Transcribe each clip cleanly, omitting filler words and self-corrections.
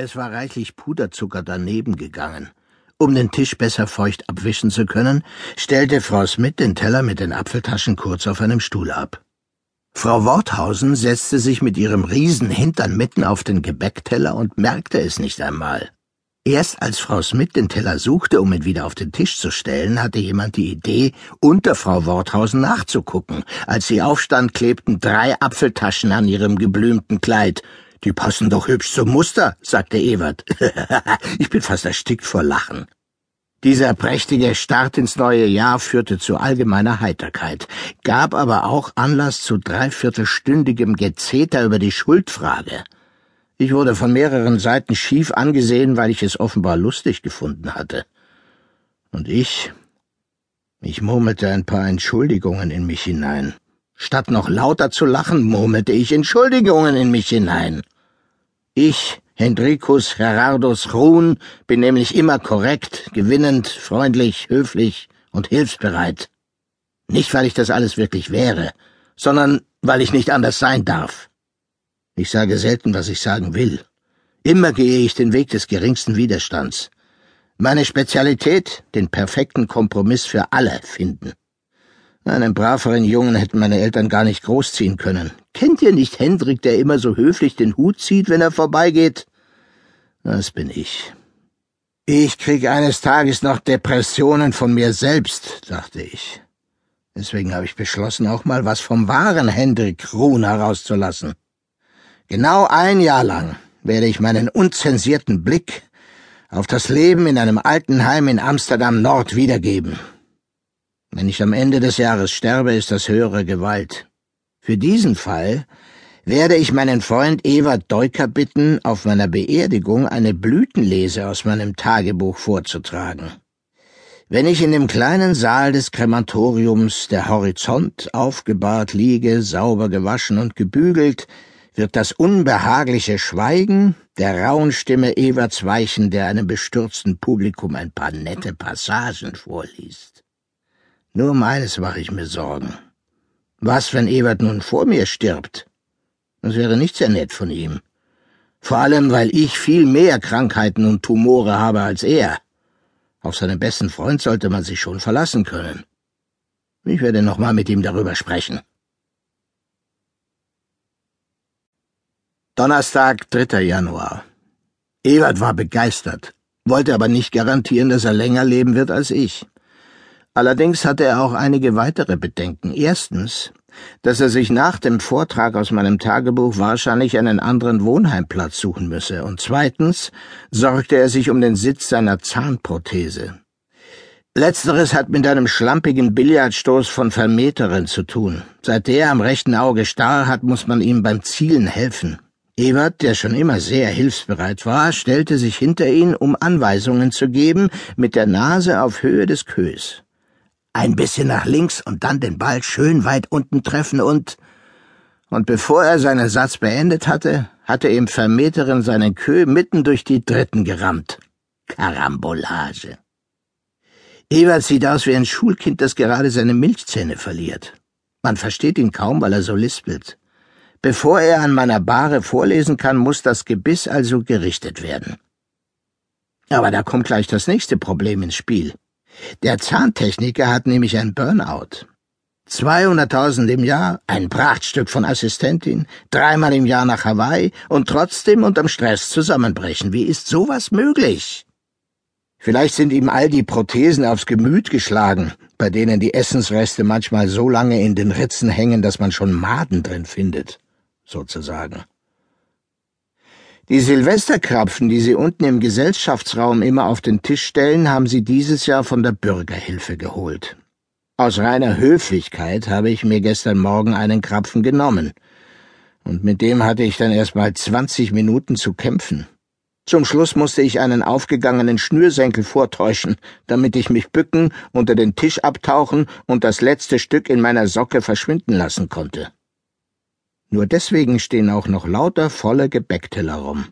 Es war reichlich Puderzucker daneben gegangen. Um den Tisch besser feucht abwischen zu können, stellte Frau Smith den Teller mit den Apfeltaschen kurz auf einem Stuhl ab. Frau Worthausen setzte sich mit ihrem Riesenhintern mitten auf den Gebäckteller und merkte es nicht einmal. Erst als Frau Smith den Teller suchte, um ihn wieder auf den Tisch zu stellen, hatte jemand die Idee, unter Frau Worthausen nachzugucken. Als sie aufstand, klebten 3 Apfeltaschen an ihrem geblümten Kleid. »Die passen doch hübsch zum Muster«, sagte Evert. Ich bin fast erstickt vor Lachen. Dieser prächtige Start ins neue Jahr führte zu allgemeiner Heiterkeit, gab aber auch Anlass zu 3/4-stündigem Gezeter über die Schuldfrage. Ich wurde von mehreren Seiten schief angesehen, weil ich es offenbar lustig gefunden hatte. Und ich murmelte ein paar Entschuldigungen in mich hinein. Statt noch lauter zu lachen, murmelte ich Entschuldigungen in mich hinein. Ich, Hendrikus Gerardus Groen, bin nämlich immer korrekt, gewinnend, freundlich, höflich und hilfsbereit. Nicht, weil ich das alles wirklich wäre, sondern weil ich nicht anders sein darf. Ich sage selten, was ich sagen will. Immer gehe ich den Weg des geringsten Widerstands. Meine Spezialität, den perfekten Kompromiss für alle finden. Einen braveren Jungen hätten meine Eltern gar nicht großziehen können. Kennt ihr nicht Hendrik, der immer so höflich den Hut zieht, wenn er vorbeigeht? Das bin ich. Ich kriege eines Tages noch Depressionen von mir selbst, dachte ich. Deswegen habe ich beschlossen, auch mal was vom wahren Hendrik Groen herauszulassen. Genau ein Jahr lang werde ich meinen unzensierten Blick auf das Leben in einem Altenheim in Amsterdam-Nord wiedergeben. Wenn ich am Ende des Jahres sterbe, ist das höhere Gewalt. Für diesen Fall werde ich meinen Freund Evert Deuker bitten, auf meiner Beerdigung eine Blütenlese aus meinem Tagebuch vorzutragen. Wenn ich in dem kleinen Saal des Krematoriums der Horizont aufgebahrt liege, sauber gewaschen und gebügelt, wird das unbehagliche Schweigen der rauen Stimme Everts weichen, der einem bestürzten Publikum ein paar nette Passagen vorliest. Nur um eines mache ich mir Sorgen. Was, wenn Evert nun vor mir stirbt? Das wäre nicht sehr nett von ihm. Vor allem, weil ich viel mehr Krankheiten und Tumore habe als er. Auf seinen besten Freund sollte man sich schon verlassen können. Ich werde noch mal mit ihm darüber sprechen. Donnerstag, 3. Januar. Evert war begeistert, wollte aber nicht garantieren, dass er länger leben wird als ich. Allerdings hatte er auch einige weitere Bedenken. Erstens, dass er sich nach dem Vortrag aus meinem Tagebuch wahrscheinlich einen anderen Wohnheimplatz suchen müsse. Und zweitens sorgte er sich um den Sitz seiner Zahnprothese. Letzteres hat mit einem schlampigen Billardstoß von Vermeterin zu tun. Seit der am rechten Auge starr hat, muss man ihm beim Zielen helfen. Evert, der schon immer sehr hilfsbereit war, stellte sich hinter ihn, um Anweisungen zu geben, mit der Nase auf Höhe des Kös. Ein bisschen nach links und dann den Ball schön weit unten treffen und bevor er seinen Satz beendet hatte, hatte ihm Vermeterin seinen Kö mitten durch die Dritten gerammt. Karambolage. Evert sieht aus wie ein Schulkind, das gerade seine Milchzähne verliert. Man versteht ihn kaum, weil er so lispelt. Bevor er an meiner Bahre vorlesen kann, muss das Gebiss also gerichtet werden. Aber da kommt gleich das nächste Problem ins Spiel. Der Zahntechniker hat nämlich ein Burnout. 200.000 im Jahr, ein Prachtstück von Assistentin, 3-mal im Jahr nach Hawaii und trotzdem unterm Stress zusammenbrechen. Wie ist sowas möglich? Vielleicht sind ihm all die Prothesen aufs Gemüt geschlagen, bei denen die Essensreste manchmal so lange in den Ritzen hängen, dass man schon Maden drin findet, sozusagen. Die Silvesterkrapfen, die sie unten im Gesellschaftsraum immer auf den Tisch stellen, haben sie dieses Jahr von der Bürgerhilfe geholt. Aus reiner Höflichkeit habe ich mir gestern Morgen einen Krapfen genommen. Und mit dem hatte ich dann erst mal 20 Minuten zu kämpfen. Zum Schluss musste ich einen aufgegangenen Schnürsenkel vortäuschen, damit ich mich bücken, unter den Tisch abtauchen und das letzte Stück in meiner Socke verschwinden lassen konnte. Nur deswegen stehen auch noch lauter volle Gebäckteller rum.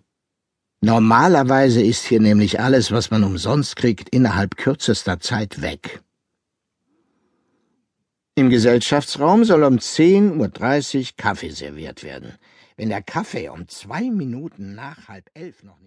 Normalerweise ist hier nämlich alles, was man umsonst kriegt, innerhalb kürzester Zeit weg. Im Gesellschaftsraum soll um 10.30 Uhr Kaffee serviert werden. Wenn der Kaffee um 2 Minuten nach halb 11 noch nicht...